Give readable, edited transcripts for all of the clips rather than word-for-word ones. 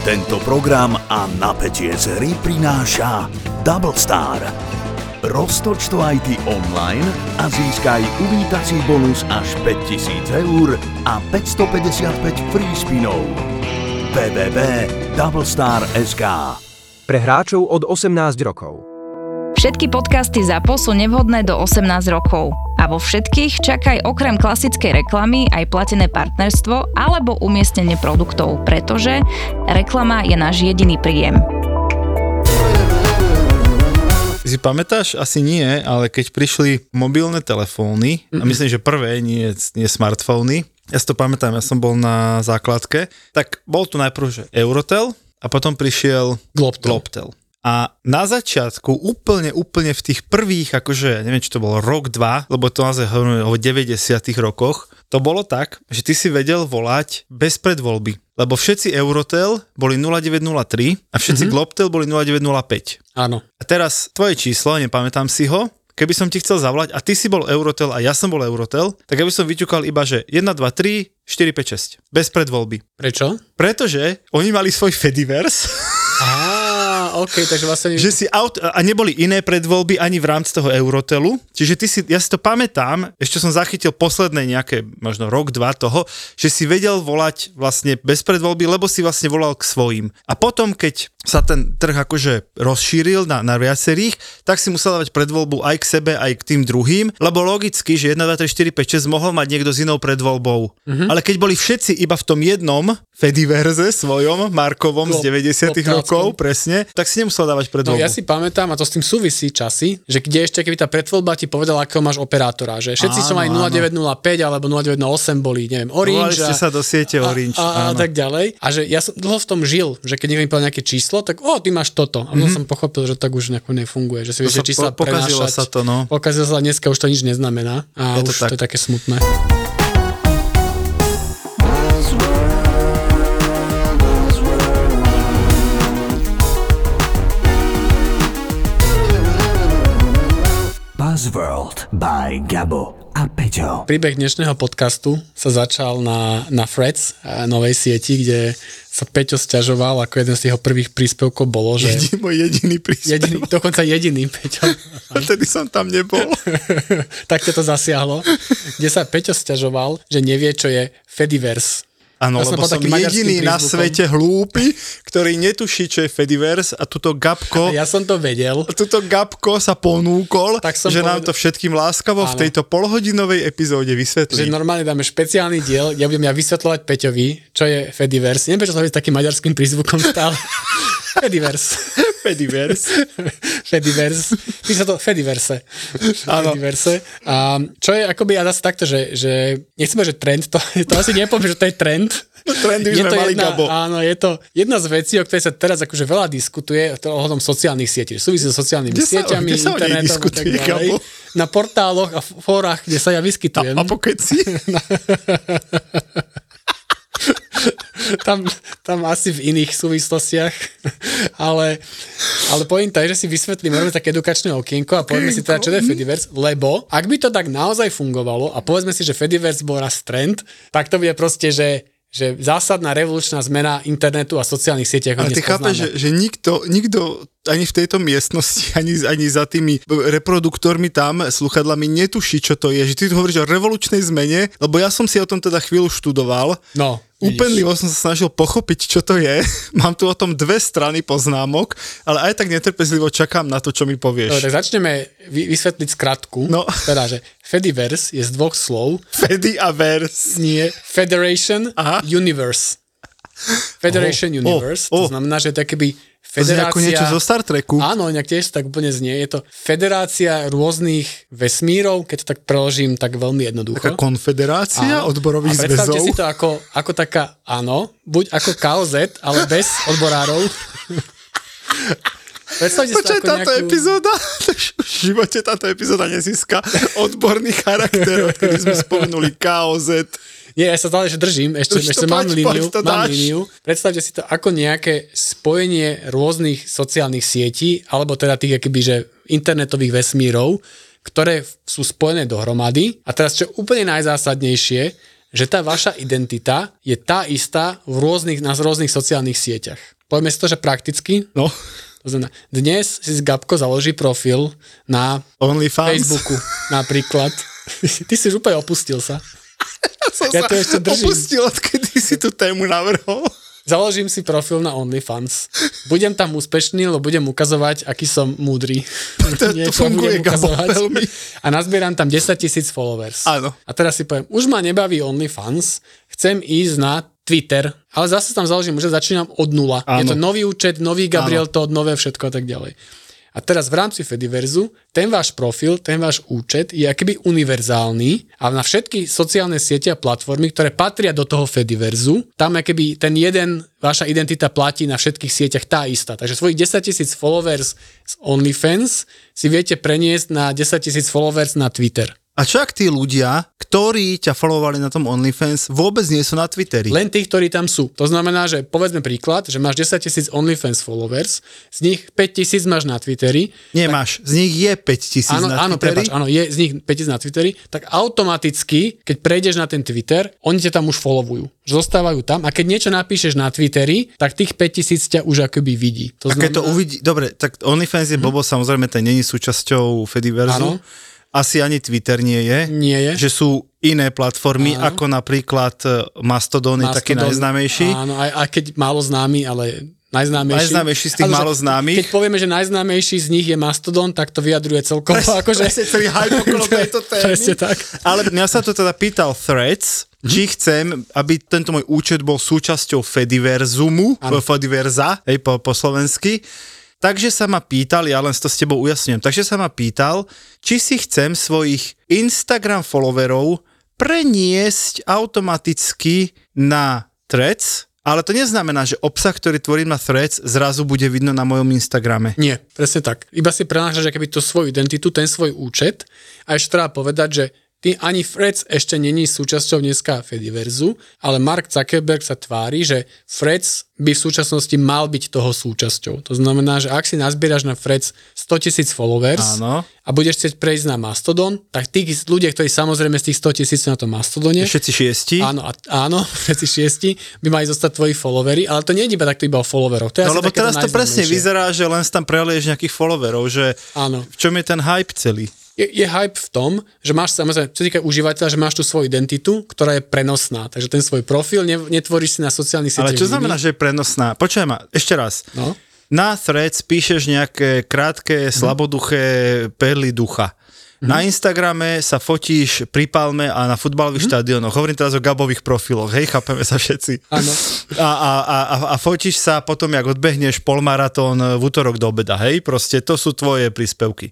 Tento program a napätie z hry prináša Double Star. Roztoč to aj ty online a získaj uvítací bonus až 5000 € a 555 free spinov. www.doublestar.sk Pre hráčov od 18 rokov. Všetky podcasty ZAPO sú nevhodné do 18 rokov. A vo všetkých čakaj okrem klasickej reklamy aj platené partnerstvo alebo umiestnenie produktov, pretože reklama je náš jediný príjem. Si pamätáš? Asi nie, ale keď prišli mobilné telefóny, a myslím, že prvé, nie smartfóny, ja si to pamätám, ja som bol na základke, tak bol tu najprv že Eurotel a potom prišiel Globtel. A na začiatku, úplne v tých prvých, akože, neviem, či to bolo rok, dva, lebo to naozaj hovoríme o 90. rokoch, to bolo tak, že ty si vedel volať bez predvoľby, lebo všetci Eurotel boli 0903 a všetci Globtel boli 0905. Áno. A teraz tvoje číslo, nepamätám si ho, keby som ti chcel zavolať a ty si bol Eurotel a ja som bol Eurotel, tak ja by som vyťukal iba, že 1, 2, 3, 4, 5, 6. Bez predvoľby. Prečo? Pretože oni mali svoj Fediverse. Okay, takže vlastne... Že si a neboli iné predvoľby ani v rámci toho Eurotelu, čiže ja si to pamätám, ešte som zachytil posledné nejaké, možno rok, dva toho, že si vedel volať vlastne bez predvoľby, lebo si vlastne volal k svojim. A potom, keď sa ten trh akože rozšíril na viacerých, tak si musel dávať predvoľbu aj k sebe, aj k tým druhým, lebo logicky, že 1, 2, 3, 4, 5, 6 mohol mať niekto s inou predvoľbou. Ale keď boli všetci iba v tom jednom Fediverze svojom, Markovom z 90. rokov, presne, tak si nemusel dávať predvoľbu. No ja si pamätám, a to s tým súvisí časy, že kde ešte keby tá predvoľba ti povedala, akého máš operátora, že všetci som aj 0905 alebo 0908 boli, neviem, Orange. Volali ste sa do siete Orange. A tak ďalej. A že ja som dlho v tom žil, že keď niekto povedal nejaké číslo, tak ty máš toto. A potom som pochopil, že tak už nejako nefunguje, že si vieš, že čísla prenášať. Pokazilo sa to, no. Pokazilo sa, dneska už to nič neznamená. A už to je také smutné. World by Gabo a Peťo. Príbeh dnešného podcastu sa začal na Freds, novej sieti, kde sa Peťo sťažoval, ako jeden z jeho prvých príspevkov bolo, že... Jediný príspevok. Dokonca jediný, Peťo. Vtedy som tam nebol. Tak to zasiahlo. Kde sa Peťo sťažoval, že nevie, čo je Fediverse. Áno, lebo som jediný na svete hlúpy, ktorý netuší, čo je Fediverse a tuto Gabko... Ja som to vedel. Tuto Gabko sa ponúkol, že nám to všetkým láskavo v tejto polhodinovej epizóde vysvetlí. Že normálne dáme špeciálny diel, ja budem vysvetľovať Peťovi, čo je Fediverse. Neviem, prečo som takým maďarským prízvukom stále. Fediverse. Píš sa to Fediverse. Áno. A čo je akoby, a zase takto, že nechceme, že trend, to asi nepoviem, že to je trend. Trendy už sme mali, Gabo. Áno, je to jedna z vecí, o ktorej sa teraz akože veľa diskutuje ohľadom sociálnych sietí. Súvisí so sociálnymi sieťami, internetom a tak ďalej. Na portáloch a fórach, kde sa ja vyskytujem. A pokeci. Tam asi v iných súvislostiach, ale pointa je, že si vysvetlíme, robíme také edukačné okienko a povieme si teda, čo je Fediverse, lebo ak by to tak naozaj fungovalo a povedzme si, že Fediverse bol raz trend, tak to bude proste, že zásadná revolučná zmena internetu a sociálnych sietí, ako dnes poznáme. Ale ty chápeš, že nikto ani v tejto miestnosti, ani za tými reproduktormi tam, sluchadlami netuší, čo to je. Že ty tu hovoríš o revolučnej zmene, lebo ja som si o tom teda chvíľu študoval. No. Úpenlivo som sa snažil pochopiť, čo to je. Mám tu o tom dve strany poznámok, ale aj tak netrpezlivo čakám na to, čo mi povieš. No, tak začneme vysvetliť skratku. No. Teda, že Fediverse je z dvoch slov. Fedi a verse. Nie. Federation. Aha. Universe. Federation Universe. To znamená, že to je keby federácia... To je ako niečo zo Star Treku. Áno, nejak tiež tak úplne znie. Je to federácia rôznych vesmírov, keď to tak preložím tak veľmi jednoducho. Taká konfederácia odborových zväzov. A predstavte si to ako taká, áno, buď ako KOZ, ale bez odborárov. Počkaj, táto epizóda nezíska odborný charakter, odkedy sme spomenuli KOZ. Nie, ja sa stále držím, ešte mám líniu. Predstavte si to ako nejaké spojenie rôznych sociálnych sietí, alebo teda tých akýby, že internetových vesmírov, ktoré sú spojené dohromady. A teraz čo úplne najzásadnejšie, že tá vaša identita je tá istá v rôznych, na rôznych sociálnych sieťach. Poďme si to, že prakticky. No. To znamená, dnes si Gabko založí profil na OnlyFans. Facebooku napríklad. Ty si už úplne opustil sa. Ja to ešte držím. Opustil, odkedy si tú tému navrhol. Založím si profil na OnlyFans. Budem tam úspešný, lebo budem ukazovať, aký som múdry. To funguje veľmi. A nazbieram tam 10,000 followers. Áno. A teraz si poviem, už ma nebaví OnlyFans, chcem ísť na Twitter, ale zase tam založím, že začínam od nula. Áno. Je to nový účet, nový Gabriel Todd, nové všetko a tak ďalej. A teraz v rámci Fediverzu, ten váš profil, ten váš účet je akoby univerzálny a na všetky sociálne siete a platformy, ktoré patria do toho Fediverzu, tam akoby ten jeden, vaša identita platí na všetkých sieťach tá istá. Takže svojich 10,000 followers z OnlyFans si viete preniesť na 10,000 followers na Twitter. A čak tí ľudia, ktorí ťa followovali na tom OnlyFans, vôbec nie sú na Twitteri. Len tí, ktorí tam sú. To znamená, že povedzme príklad, že máš 10,000 OnlyFans followers, z nich 5,000 máš na Twitteri. Nemáš, z nich je 5,000 na Twitteri. Áno, prepáč, áno, je z nich 5,000 na Twitteri, tak automaticky, keď prejdeš na ten Twitter, oni ťa tam už followujú. Zostávajú tam a keď niečo napíšeš na Twitteri, tak tých 5,000 ťa už akoby vidí. To znamená... A keď to uvidí, dobre, tak OnlyFans je blbo, samozrejme, to nie je súčasťou Fediverzu. Asi ani Twitter nie je. Nie je. Že sú iné platformy, áno, ako napríklad Mastodon je taký najznámejší. Áno, aj keď málo známy, ale najznámejší. Najznámejší z tých málo známych. Keď povieme, že najznámejší z nich je Mastodon, tak to vyjadruje celkovo. Presne celý hype okolo tejto témy. Presne tak. Ale mňa sa to teda pýtal Threads, či chcem, aby tento môj účet bol súčasťou Fediverzumu, Fediverza, hej, po slovensky. Takže sa ma pýtal, ja len to s tebou ujasňujem, takže sa ma pýtal, či si chcem svojich Instagram followerov preniesť automaticky na Threads, ale to neznamená, že obsah, ktorý tvorím na Threads, zrazu bude vidno na mojom Instagrame. Nie, presne tak. Iba si prenášaš akoby tú svoju identitu, ten svoj účet a ešte treba povedať, že ty ani Threads ešte není súčasťou dneska Fediverzu, ale Mark Zuckerberg sa tvári, že Threads by v súčasnosti mal byť toho súčasťou. To znamená, že ak si nazbieraš na Threads 100,000 followers, áno, a budeš chcieť prejsť na Mastodon, tak tí ľudia, ktorí samozrejme z tých 100,000 na tom Mastodone... Všetci šiesti. Áno, všetci šiesti by mali zostať tvoji followery, ale to nie je iba takto iba o followerov. To je no lebo teraz to presne vyzerá, že len tam prelieš nejakých followerov, že áno. V čom je ten hype celý? Je hype v tom, že máš samozrejme, čo týka užívateľa, že máš tú svoju identitu, ktorá je prenosná. Takže ten svoj profil netvoríš si na sociálnych sieťach. Ale čo znamená, že je prenosná? Počujem ma, ešte raz. No? Na Threads píšeš nejaké krátke, slaboduché perly ducha. Na Instagrame sa fotíš pri palme a na futbalových štadiónoch. Hovorím teraz o Gabových profiloch, hej, chápeme sa všetci. Áno. A fotíš sa potom, jak odbehneš polmaratón v útorok do obeda, hej, proste to sú tvoje príspevky.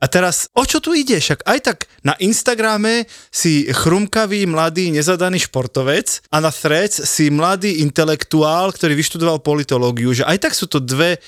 A teraz, o čo tu ide? Však aj tak na Instagrame si chrumkavý, mladý, nezadaný športovec a na Threads si mladý intelektuál, ktorý vyštudoval politológiu, že aj tak sú to dve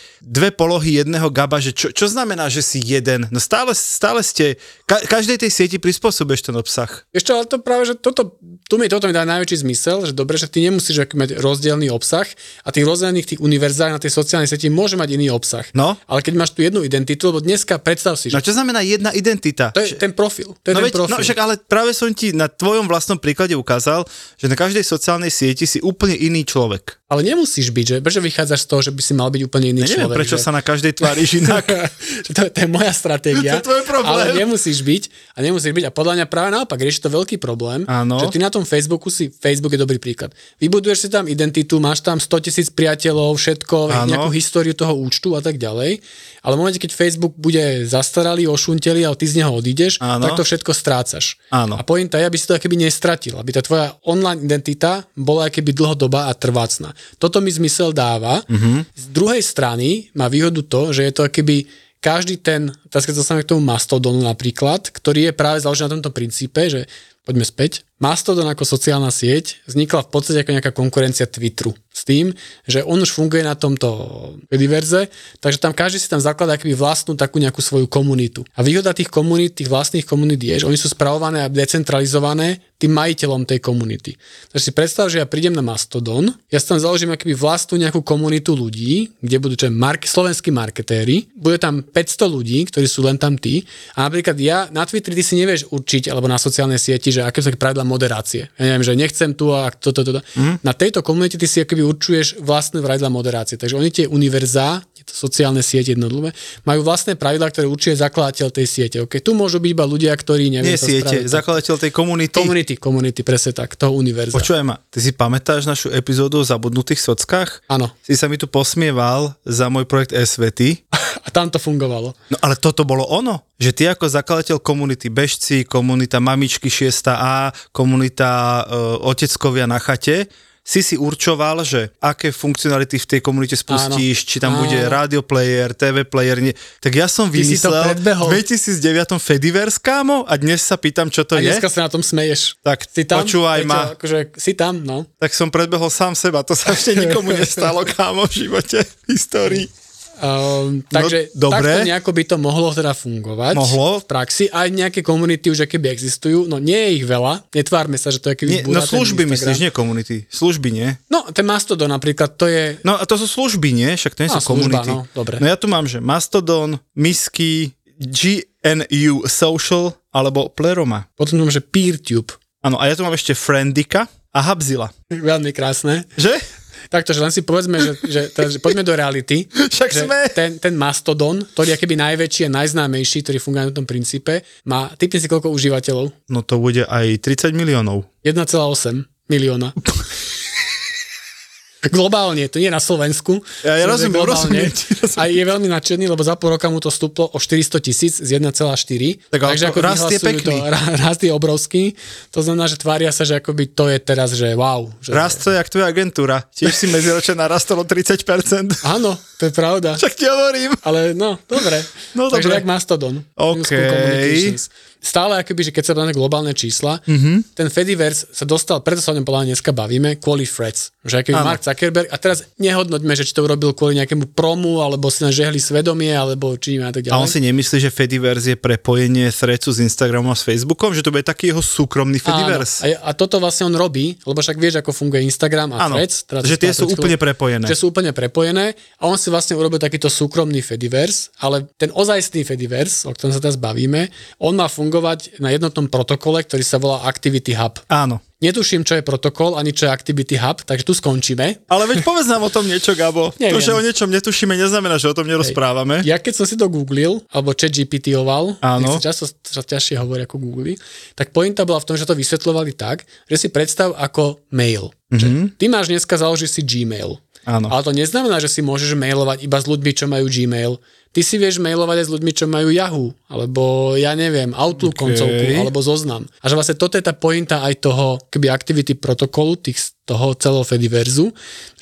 polohy jedného Gaba, že čo znamená, že si jeden? No stále ste, každej tej sieti prispôsobuješ ten obsah. Ešte, ale to práve, že toto mi dá najväčší zmysel, že dobre, že ty nemusíš mať rozdielný obsah a tých rozdielných tých univerzách na tej sociálnej sieti môže mať iný obsah. No? Ale keď máš tu jednu identitu, lebo dneska predstav si, že... No, znamená jedna identita. To je ten profil. To je ten profil. No však ale práve som ti na tvojom vlastnom príklade ukázal, že na každej sociálnej sieti si úplne iný človek. Ale nemusíš byť, že? Prečo vychádzaš z toho, že by si mal byť úplne iný človek? Neviem, prečo že? Sa na každej tváriš inak. To je moja stratégia. To je tvoj problém. Ale nemusíš byť. A podľa mňa práve naopak rieši to veľký problém, áno, že ty na tom Facebooku Facebook je dobrý príklad. Vybuduješ si tam identitu, máš tam 100,000 priateľov, všetko, áno, nejakú históriu toho účtu a tak ďalej. Ale v momente, keď Facebook bude zastaralý, ošunteli, ale ty z neho odídeš, áno, tak to všetko strácaš. Áno. A pointa je, aby si to akoby nestratil, aby tá tvoja online identita bola akoby dlhodobá a trvácna. Toto mi zmysel dáva. Uh-huh. Z druhej strany má výhodu to, že je to akoby každý ten, teraz keď dostaneme k tomu Mastodonu napríklad, ktorý je práve založený na tomto princípe, že poďme späť. Mastodon ako sociálna sieť vznikla v podstate ako nejaká konkurencia Twitteru s tým, že on už funguje na tomto diverze, takže tam každý si tam zakladá akýby vlastnú takú nejakú svoju komunitu. A výhoda tých komunít, tých vlastných komunít je, že oni sú spravované a decentralizované tým majiteľom tej komunity. Takže si predstav, že ja prídem na Mastodon, ja si tam založím akýby vlastnú nejakú komunitu ľudí, kde budú slovenskí marketéri, bude tam 500 ľudí, ktorí sú len tam tí. A napríklad ja na Twitteri ty si nevieš určiť alebo na sociálnej sieti, že aké sú pravidlá moderácie. Ja neviem, že nechcem tu a toto. Mm. Na tejto komunite ty si akoby určuješ vlastné pravidlá moderácie. Takže oni tie univerzá, sociálne siete jednotlivé, majú vlastné pravidlá, ktoré určuje zakladateľ tej siete. Okay? Tu môžu byť iba ľudia, ktorí neviem. Nie to siete, zakladateľ tej komunity. Komunity, presne tak, toho univerza. Počúvaj ma, ty si pamätáš našu epizódu o zabudnutých sockách? Áno. Si sa mi tu posmieval za môj projekt Esvety. A tam to fungovalo. No ale toto bolo ono, že ty ako zakladateľ komunity bežci, komunita mamičky 6A, komunita oteckovia na chate, si určoval, že aké funkcionality v tej komunite spustíš, či tam bude radio player, TV player, nie. Tak ja som vymyslel v 2009 Fediverse, kámo, a dnes sa pýtam, čo to je. A dneska sa na tom smeješ. Tak si tam, počúvaj ma. Akože, si tam, no. Tak som predbehol sám seba, to sa ešte nikomu nestalo, kámo, v živote, v histórii. Takže no, takto nejako by to mohlo teda fungovať v praxi. Aj nejaké komunity už keby existujú, no nie je ich veľa, netvárme sa, že to je keby budú. No služby myslíš, nie komunity, služby nie? No ten Mastodon napríklad, to je... No a to sú služby, nie? Však to nie sú komunity. No, dobre. No ja tu mám, že Mastodon, Misky, GNU Social alebo Pleroma. Potom mám, že Peertube. Áno, a ja tu mám ešte Friendika a Hubzilla. Veľmi krásne. Že? Takto, že len si povedzme, že poďme do reality. Však sme. Ten Mastodon, ktorý je keby najväčší a najznámejší, ktorý funguje na tom princípe, má, typne si koľko užívateľov? No to bude aj 30 miliónov. 1,8 milióna. Globálne, to nie na Slovensku. Ja rozumiem. A je veľmi nadšený, lebo za pol roka mu to stúplo o 400,000 z 1,4. Takže ako rast je pekný. Rast je obrovský. To znamená, že tvária sa, že akoby to je teraz, že wow. Že... Rast to je jak tvoja agentúra. Tiež si medziročne narastalo 30%. Áno, to je pravda. Však ti hovorím. Ale no, dobre. No, takže dobre. Jak Mastodon. Okay. Stále akoby, že keď sa dáme globálne čísla, ten Fediverse sa dostal, preto sa o ňom podľa dneska bavíme, kvôli Threads. Že aký Mark Zuckerberg, a teraz nehodnoťme, že či to urobil kvôli nejakému promu, alebo si nám žehli svedomie, alebo či a tak ďalej. A on si nemyslí, že Fediverse je prepojenie Threadsu z Instagramu a s Facebookom, že to bude taký jeho súkromný Fediverse. A toto vlastne on robí, lebo však vieš, ako funguje Instagram a Threads. Že tie sú úplne prepojené. Že sú úplne prepojené a on si vlastne urobil takýto súkromný Fediverse, ale ten ozajstný Fediverse, o ktorom sa teraz bavíme, on má fungovať na jednotnom protokole, ktorý sa volá Activity Hub. Áno. Netuším, čo je protokol, ani čo je Activity Hub, takže tu skončíme. Ale veď povedz nám o tom niečo, Gabo. To, že o niečom netušíme, neznamená, že o tom nerozprávame. Ja keď som si to googlil, alebo chat GPT-oval, často sa ťažšie hovorí ako Google, tak pointa bola v tom, že to vysvetľovali tak, že si predstav ako mail. Ty máš dneska, založíš si Gmail. Áno. Ale to neznamená, že si môžeš mailovať iba s ľuďmi, čo majú Gmail. Ty si vieš mailovať aj s ľuďmi, čo majú Yahoo, alebo ja neviem, Outlook koncovku, alebo Zoznam. A že vlastne toto je tá pointa aj toho keby aktivity protokolu, toho celého Fediverzu,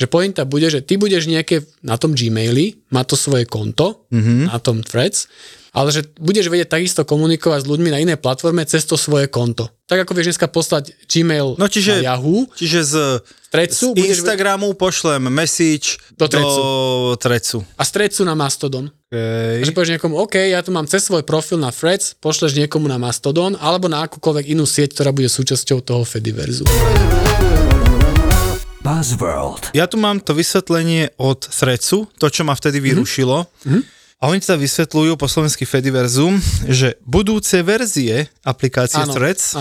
že pointa bude, že ty budeš nejaké na tom Gmaili, má to svoje konto, na tom Threads, ale že budeš vedieť takisto komunikovať s ľuďmi na inej platforme cez to svoje konto. Tak ako vieš dneska poslať Gmail na Yahoo. Čiže z Instagramu pošlem message do Threadsu. A z Threadsu na Mastodon. Okay. Takže povieš niekomu, OK, ja tu mám cez svoj profil na Threads, pošleš niekomu na Mastodon alebo na akúkoľvek inú sieť, ktorá bude súčasťou toho Fediverzu. Buzzworld. Ja tu mám to vysvetlenie od Threadsu, to, čo ma vtedy vyrušilo. A oni teda vysvetľujú po slovensky Fediverzu, že budúce verzie aplikácie Threads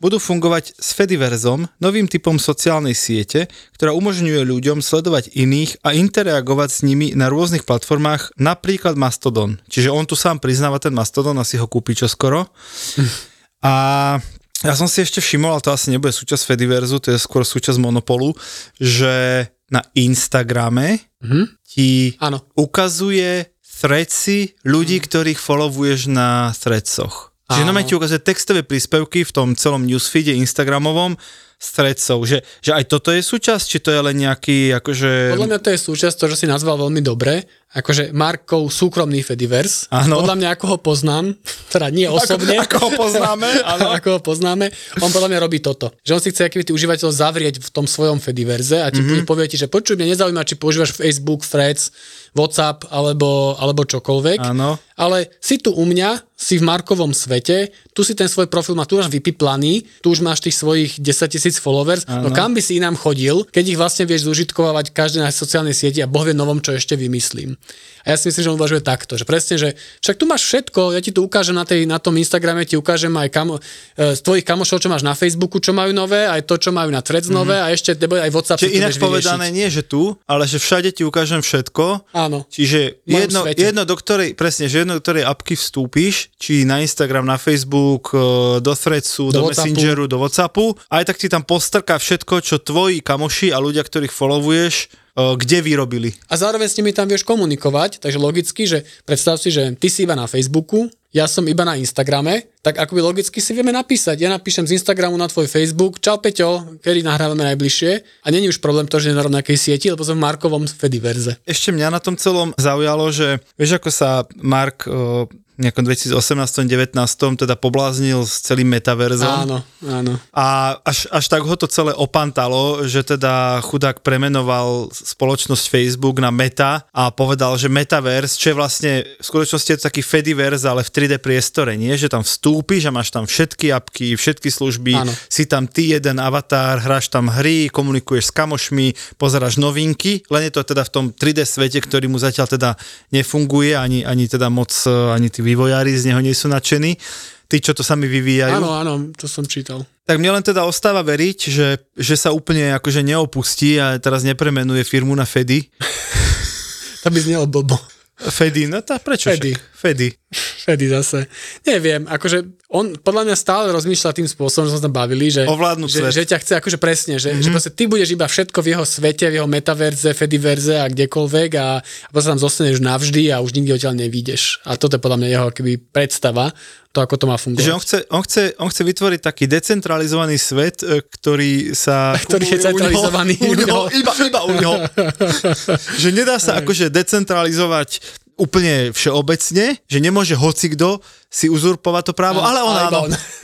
budú fungovať s Fediverzom, novým typom sociálnej siete, ktorá umožňuje ľuďom sledovať iných a interagovať s nimi na rôznych platformách, napríklad Mastodon. Čiže on tu sám priznáva ten Mastodon, asi ho kúpi čoskoro. A ja som si ešte všimol, ale to asi nebude súčasť Fediverzu, to je skôr súčasť Monopolu, že na Instagrame ti ukazuje Threadsy ľudí, ktorých followuješ na Threadsoch. Čiže na mňa ti ukazuje textové príspevky v tom celom newsfeede Instagramovom s Threadsov, že aj toto je súčasť, či to je len nejaký, akože... Podľa mňa to je súčasť, to, že si nazval veľmi dobre, akože Markov súkromný Fediverse. Podľa mňa, ako ho poznám, teda nie osobne. Ako ho poznáme. Áno, ako ho poznáme. On podľa mňa robí toto, že on si chce akýby tý užívateľ zavrieť v tom svojom Fediverze a ti povie ti, že počuj, mňa nezaujíma, či používaš Facebook, Threads, WhatsApp alebo čokoľvek. Áno. Ale si tu u mňa, si v Markovom svete, tu si ten svoj profil má, tu máš vypiplaný, tu už máš tých svojich 10 tisíc followers, ano. No kam by si inám chodil, keď ich vlastne vieš zúžitkovávať každý na sociálnej sieti a Boh vie novom, čo ešte vymyslím. A ja si myslím, že on uvažuje takto, že presne, že však tu máš všetko, ja ti to ukážem na tom Instagrame, ti ukážem aj z tvojich kamošov, čo máš na Facebooku, čo majú nové, aj to, čo majú na Threads nové a ešte aj WhatsApp. Čiže inak povedané nie, že tu, ale že všade ti ukážem všetko. Áno. Čiže jedno do ktorej, presne, že jedno do ktorej apky vstúpiš, či na Instagram, na Facebook, do Threadsu, do Messengeru, do WhatsAppu, aj tak ti tam postrká všetko, čo tvoji kamoši a ľudia, ktorých followuješ, kde vyrobili. A zároveň s nimi tam vieš komunikovať, takže logicky, že predstav si, že ty si iba na Facebooku, ja som iba na Instagrame, tak akoby logicky si vieme napísať. Ja napíšem z Instagramu na tvoj Facebook, čau Peťo, kedy nahrávame najbližšie. A není už problém to, že je na rovnakej sieti, lebo som v Markovom Fediverze. Ešte mňa na tom celom zaujalo, že vieš, ako sa Mark nejakom 2018-19 teda pobláznil s celým metaverzom. Áno, áno. A až tak ho to celé opantalo, že teda chudák premenoval spoločnosť Facebook na Meta a povedal, že metaverz, čo je vlastne v skutočnosti je to taký Fediverz, ale v 3D priestore, nie? Že tam vstúpiš a máš tam všetky apky, všetky služby, áno. Si tam ty jeden avatar, hráš tam hry, komunikuješ s kamošmi, pozeráš novinky, len je to teda v tom 3D svete, ktorý mu zatiaľ teda nefunguje, ani teda moc, ani tí vývojári z neho nie sú nadšení. Tí, čo to sami vyvíjajú. Áno, áno, to som čítal. Tak mne len teda ostáva veriť, že sa úplne akože neopustí a teraz nepremenuje firmu na Fedy. To by znelo blbo. Fedy, no tá prečo? Fedy zase. Neviem, akože on podľa mňa stále rozmýšľa tým spôsobom, že sme sa bavili, že ťa chce akože presne, že proste ty budeš iba všetko v jeho svete, v jeho metaverze, Fediverze a kdekoľvek a proste tam zostaneš navždy a už nikdy odtiaľ nevídeš. A toto je podľa mňa jeho akoby predstava, to ako to má fungovať. Že on chce vytvoriť taký decentralizovaný svet, ktorý sa... Ktorý je centralizovaný. Iba u neho. Že nedá sa akože decentralizovať úplne všeobecne, že nemôže hocikdo si uzurpovať to právo, ale on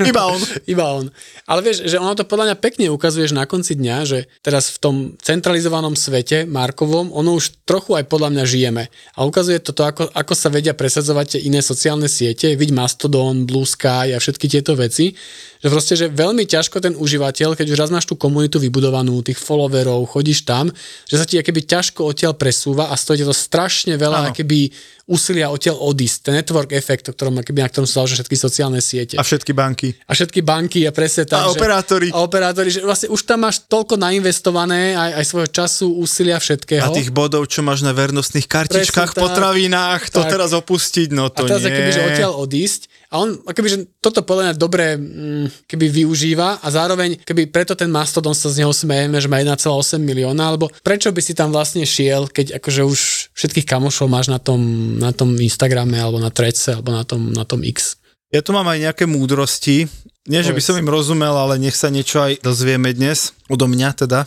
iba on. Iba on. Ale vieš, že ono to podľa mňa pekne ukazuješ na konci dňa, že teraz v tom centralizovanom svete, Markovom, ono už trochu aj podľa mňa žijeme. A ukazuje to, ako sa vedia presadzovať tie iné sociálne siete, vidí Mastodon, Blue Sky a všetky tieto veci, že proste, že veľmi ťažko ten užívateľ, keď už raz máš tú komunitu vybudovanú, tých followerov, chodíš tam, že sa ti akoby ťažko odtiaľ presúva a stojí to strašne veľa akoby úsilia odtiaľ odísť, ten network efekt, na ktorom sú založené všetky sociálne siete. A všetky banky. A presne tak. A operátori, že vlastne už tam máš toľko nainvestované aj svojho času, úsilia, všetkého. A tých bodov, čo máš na vernostných kartičkách, potravinách, to teraz opustiť, no to nie. A teraz akoby, že odtiaľ odísť. A on akoby, že toto podľa mňa dobre keby využíva a zároveň keby preto ten Mastodon sa z neho smejeme, že má 1,8 milióna, alebo prečo by si tam vlastne šiel, keď akože už všetkých kamošov máš na tom Instagrame, alebo na Threadse, alebo na tom X. Ja tu mám aj nejaké múdrosti. Nie, že by som im rozumel, ale nech sa niečo aj dozvieme dnes. Odo mňa teda.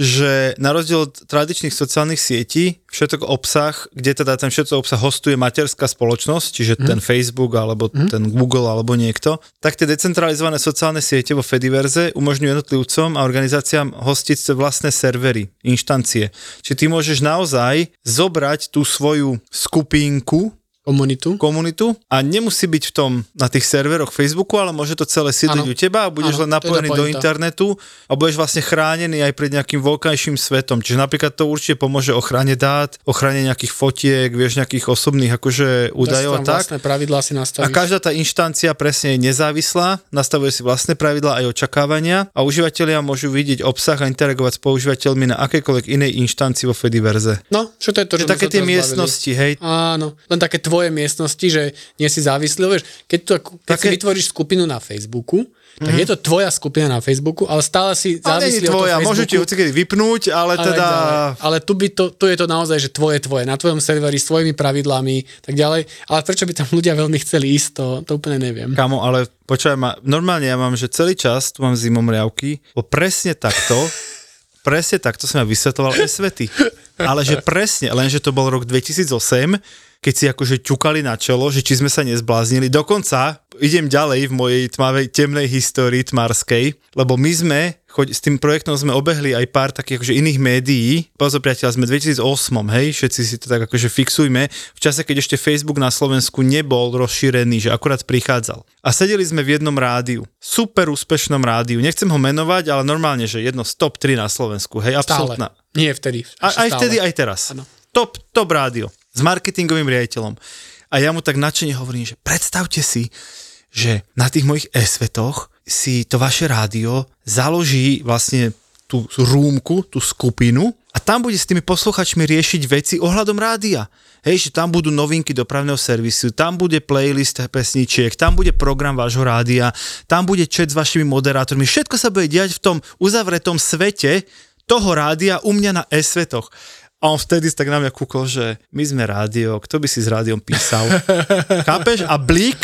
Že na rozdiel od tradičných sociálnych sietí, všetok obsah, kde teda ten všetok obsah hostuje materská spoločnosť, čiže ten Facebook, alebo ten Google, alebo niekto, tak tie decentralizované sociálne siete vo Fediverze umožňujú jednotlivcom a organizáciám hostiť vlastné servery, inštancie. Čiže ty môžeš naozaj zobrať tú svoju skupinku, komunitu a nemusí byť v tom na tých serveroch Facebooku, ale môže to celé sídliť u teba a budeš len napojený do internetu a budeš vlastne chránený aj pred nejakým voľkajším svetom. Čiže napríklad to určite pomôže ochrane dát, ochrane nejakých fotiek, vieš, nejakých osobných akože údajov a tak. Vlastné pravidlá si nastavíš. A každá tá inštancia presne je nezávislá, nastavuje si vlastné pravidlá aj očakávania a užívateľia môžu vidieť obsah a interagovať s používateľmi na akékoľvek inej inštancii vo Fediverze. No, čo to je to, že také tie miestnosti, hej. Áno, len také tvoje miestnosti, že nie si závislý. Vieš, keď si vytvoríš skupinu na Facebooku, tak je to tvoja skupina na Facebooku, ale stále si závislý od toho Facebooku. Môžu ti hocikedy vypnúť, ale teda... Ale tu je to naozaj, že tvoje, na tvojom serveri, s tvojimi pravidlami, tak ďalej. Ale prečo by tam ľudia veľmi chceli ísť, to úplne neviem. Kamo, ale počúvaj ma, normálne ja mám, že celý čas, tu mám zimomriavky, presne takto som ja vysvetloval aj svety. Ale že presne, lenže to bol rok 2008, keď si akože ťukali na čelo, že či sme sa nezbláznili. Dokonca idem ďalej v mojej tmavej, temnej histórii tmárskej, lebo my sme, s tým projektom sme obehli aj pár takých akože iných médií. Pozor priateľa, sme 2008, hej, všetci si to tak akože fixujme, v čase, keď ešte Facebook na Slovensku nebol rozšírený, že akurát prichádzal. A sedeli sme v jednom rádiu, super úspešnom rádiu, nechcem ho menovať, ale normálne, že jedno z top 3 na Slovensku, hej, absolútna. Nie vtedy. Aj vtedy, aj teraz. Ano. Top rádio s marketingovým riaditeľom. A ja mu tak nadšene hovorím, že predstavte si, že na tých mojich e-svetoch si to vaše rádio založí vlastne tú rúmku, tú skupinu a tam bude s tými posluchačmi riešiť veci ohľadom rádia. Hej, že tam budú novinky dopravného servisu, tam bude playlist pesničiek, tam bude program vášho rádia, tam bude chat s vašimi moderátormi. Všetko sa bude diať v tom uzavretom svete toho rádia u mňa na e-svetoch. A on vtedy tak na mňa kúkol, že my sme rádio, kto by si s rádiom písal? Chápeš? A blík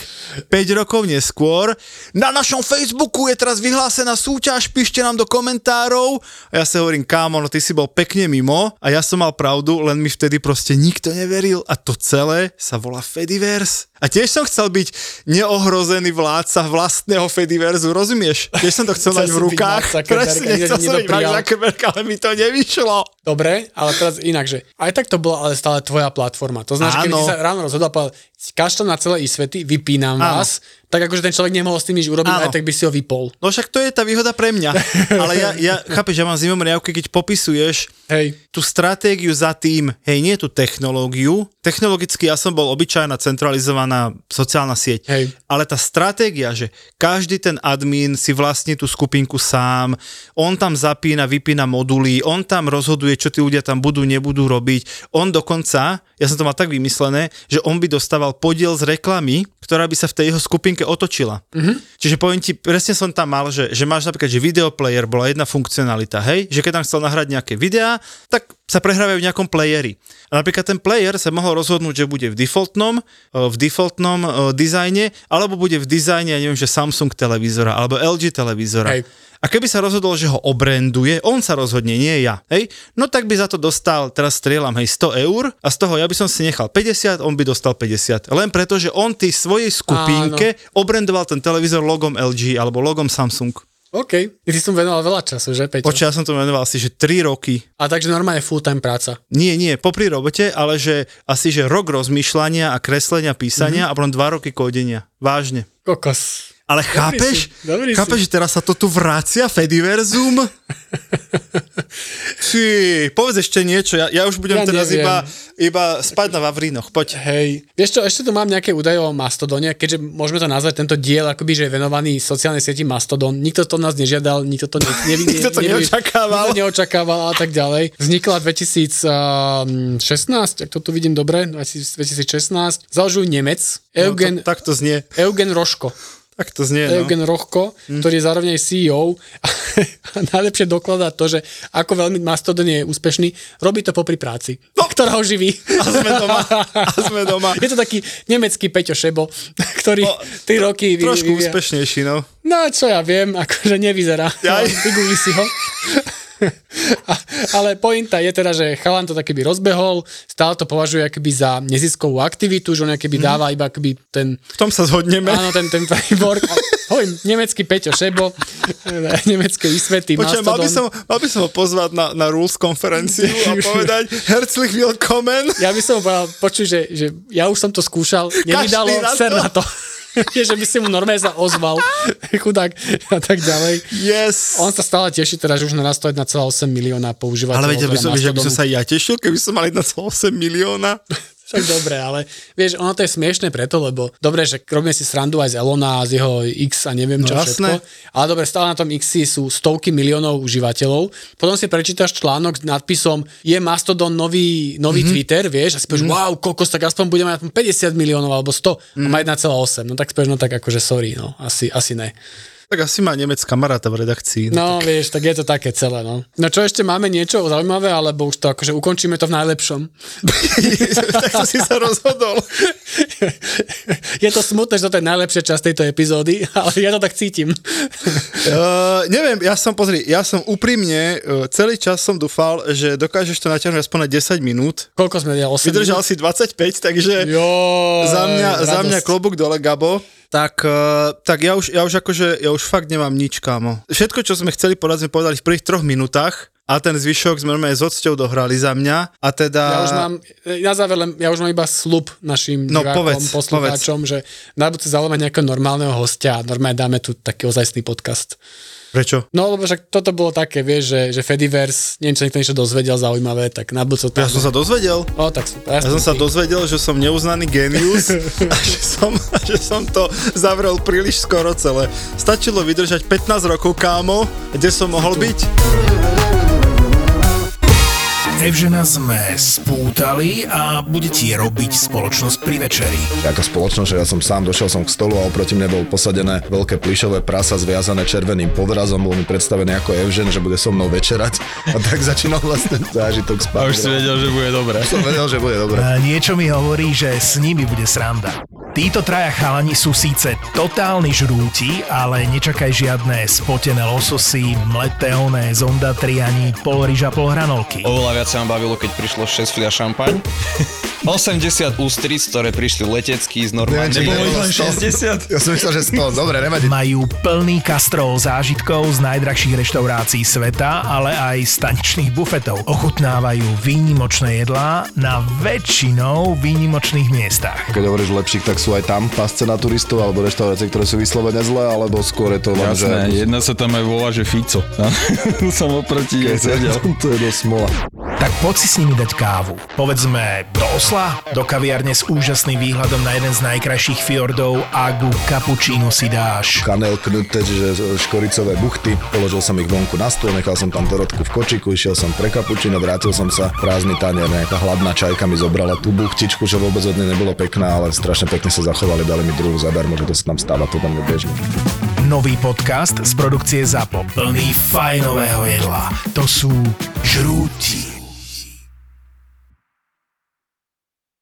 5 rokov neskôr na našom Facebooku je teraz vyhlásená súťaž, píšte nám do komentárov. A ja sa hovorím, kámo, no ty si bol pekne mimo a ja som mal pravdu, len mi vtedy proste nikto neveril a to celé sa volá Fediverse. A tiež som chcel byť neohrozený vládca vlastného Fediverzu, rozumieš? Tiež som to chcel mať v rukách. Presne, chcel som byť Mark Zuckerberg, ale mi to nevyšlo. Dobre, ale teraz inak, že aj tak to bola ale stále tvoja platforma. To znamená, že keby si sa ráno rozhodol a povedal, kašľam na celé i-svety, vypínam vás, tak akože ten človek nemohol s tým nič urobiť, aj tak by si ho vypol. No však to je tá výhoda pre mňa. Ale ja chápeš, ja mám zimom riavky, keď popisuješ tú stratégiu za tým, hej, nie tú technológiu. Technologicky ja som bol obyčajná centralizovaná sociálna sieť. Hej. Ale tá stratégia, že každý ten admin si vlastní tú skupinku sám, on tam zapína, vypína moduly, on tam rozhoduje, čo tí ľudia tam budú, nebudú robiť. On dokonca, ja som to mal tak vymyslené, že on by dostával podiel z reklamy, ktorá by sa v tej jeho skupinke otočila. Mm-hmm. Čiže poviem ti, presne som tam mal, že máš napríklad, že videoplayer bola jedna funkcionalita, hej, že keď tam chcel nahrať nejaké videá, tak sa prehrávajú v nejakom playeri. A napríklad ten player sa mohol rozhodnúť, že bude v defaultnom dizajne, alebo bude v dizajne, ja neviem, že Samsung televízora, alebo LG televízora. Hej. A keby sa rozhodol, že ho obranduje, on sa rozhodne, nie ja, hej, no tak by za to dostal, teraz strieľam, hej, 100 eur a z toho ja by som si nechal 50, on by dostal 50, len preto, že on tej svojej skupinke obrandoval ten televízor logom LG alebo logom Samsung. OK. Ty si tomu venoval veľa času, že, Peťo? Počkaj, ja som tomu venoval asi, že 3 roky. A takže normálne full-time práca? Nie, popri robote, ale že asi, že rok rozmýšľania a kreslenia, písania a potom 2 roky kódenia. Vážne. Kokos. Ale chápeš? Dobrý chápeš, že teraz sa to tu vracia, Fediverzum? Ty, povedz ešte niečo, ja už budem teraz iba spať na Vavrinoch, poď. Hej, vieš čo, ešte tu mám nejaké údaje o Mastodone, keďže môžeme to nazvať tento diel, akoby, že je venovaný sociálnej sieti Mastodon. Nikto to od nás nežiadal, nikto to neočakával a tak ďalej. Vznikla 2016, ak to tu vidím dobre, 2016, založil Nemec, Eugen, no, tak to znie. Eugen Roško. Tak to znie, Eugen Roško, ktorý je zároveň CEO a najlepšie dokladá to, že ako veľmi Mastodon je úspešný, robí to popri práci, ktorá ho živí. A sme doma. Je to taký nemecký Peťo Šebo, ktorý 3 roky... Trošku úspešnejší, no. No, čo ja viem, akože nevyzerá. Vygúli si ho. Ale pointa je teda, že chalan to takéby rozbehol, stále to považuje akoby za neziskovú aktivitu, že on akoby dáva iba akoby ten... V tom sa zhodneme. Áno, ten framework. Hojím, nemecký Peťo Šebo, nemecké vysvety, Mastodon. Mal by som ho pozvať na Rules konferenciu a povedať Herzlich willkommen. Ja by som ho povedal, počuj, že ja už som to skúšal, nevydalo, ser na to. Je, že by si mu normálne sa ozval, chudák a tak ďalej. Yes. On sa stále teší, teda, že už narastol 1,8 milióna používateľov. Ale by som sa ja tešil, keby som mal 1,8 milióna. Tak dobre, ale vieš, ono to je smiešné preto, lebo dobre, že robíme si srandu aj z Elona, z jeho X a neviem čo všetko, ale dobre, stále na tom X sú stovky miliónov užívateľov, potom si prečítaš článok s nadpisom je Mastodon nový Twitter, vieš, a si povieš, wow, kokos, tak aspoň budeme mať 50 miliónov alebo 100 a má 1,8, no tak si povieš, no tak akože sorry, no, asi ne. Tak asi má Nemec kamaráta v redakcii. No, tak... vieš, tak je to také celé, no. No čo, ešte máme niečo zaujímavé, alebo už to akože ukončíme to v najlepšom? Tak to si sa rozhodol. Je to smutné, že to je najlepšia časť tejto epizódy, ale ja to tak cítim. Neviem, ja som úprimne, celý čas som dúfal, že dokážeš to natiahnuť aspoň na 10 minút. Koľko sme, ja 8 vydržal minút? Si 25, takže joj, za mňa klobúk dole, Gabo. Tak ja už fakt nemám nič, kámo. Všetko, čo sme chceli povedať, sme povedali v prvých 3 minútach a ten zvyšok sme normálne s ocťou dohrali za mňa a teda... Ja už mám iba sľub našim divákom, poslucháčom, že na budúce zaujímať nejakého normálneho hostia a normálne dáme tu taký ozajstný podcast. Prečo? No, lebo však toto bolo také, vieš, že Fediverse, neviem, čo niekto niečo dozvedel zaujímavé, tak na budúco... Ja som sa dozvedel. O, tak super. Ja som sa dozvedel, že som neuznaný génius a že som to zavrel príliš skoro celé. Stačilo vydržať 15 rokov, kámo, kde som mohol byť. Evžena sme spútali a budete robiť spoločnosť pri večeri. Ako spoločnosť, že ja som sám, došiel som k stolu a oproti mne bol posadené veľké plyšové prasa zviazané červeným podrazom, bol mi predstavený ako Evžen, že bude so mnou večerať a tak začínal vlastne zážitok spávať. A už si vedel, že bude dobré. Niečo mi hovorí, že s nimi bude sranda. Títo traja chalani sú síce totálni žrúti, ale nečakaj žiadne spotené lososy, mleté oné zondatri ani polryža polhranolky. Oveľa viac sa vám bavilo, keď prišlo 6 fľaš šampaň. 80 ústric, ktoré prišli letecky z normálne. Bolo len 60? Ja som myslel, že 100. Dobre, nevadí. Majú plný kastrol zážitkov z najdrahších reštaurácií sveta, ale aj z tanečných bufetov. Ochutnávajú výnimočné jedlá na väčšinou výnimočných miestach. Keď hovoríš lepších, tak sú aj tam pasce na turistov alebo reštaurácie, ktoré sú vyslovene zlé, alebo skôr je to len, že... Jasné, jedna sa tam aj volá, že Fico. Som oproti jej sedel. To je dosť smola. Tak poď si s nimi dať kávu. Povedzme do Osla, do kaviárne s úžasným výhľadom na jeden z najkrajších fjordov a ku kapučínu si dáš. Kanel knute, čiže škoricové buchty. Položil som ich vonku na stôl, nechal som tam Dorotku v kočiku, išiel som pre kapučíno, vrátil som sa, prázdny tanier, nejaká hladná čajka mi zobrala tú buchtičku, čo vôbec od nej nebolo pekná, ale strašne pekne sa zachovali, dali mi druhú zadarmo, že to sa tam stáva, to tam je bežné. Nový podcast z produkcie ZAPO plný fajnového jedla. To sú žrúti.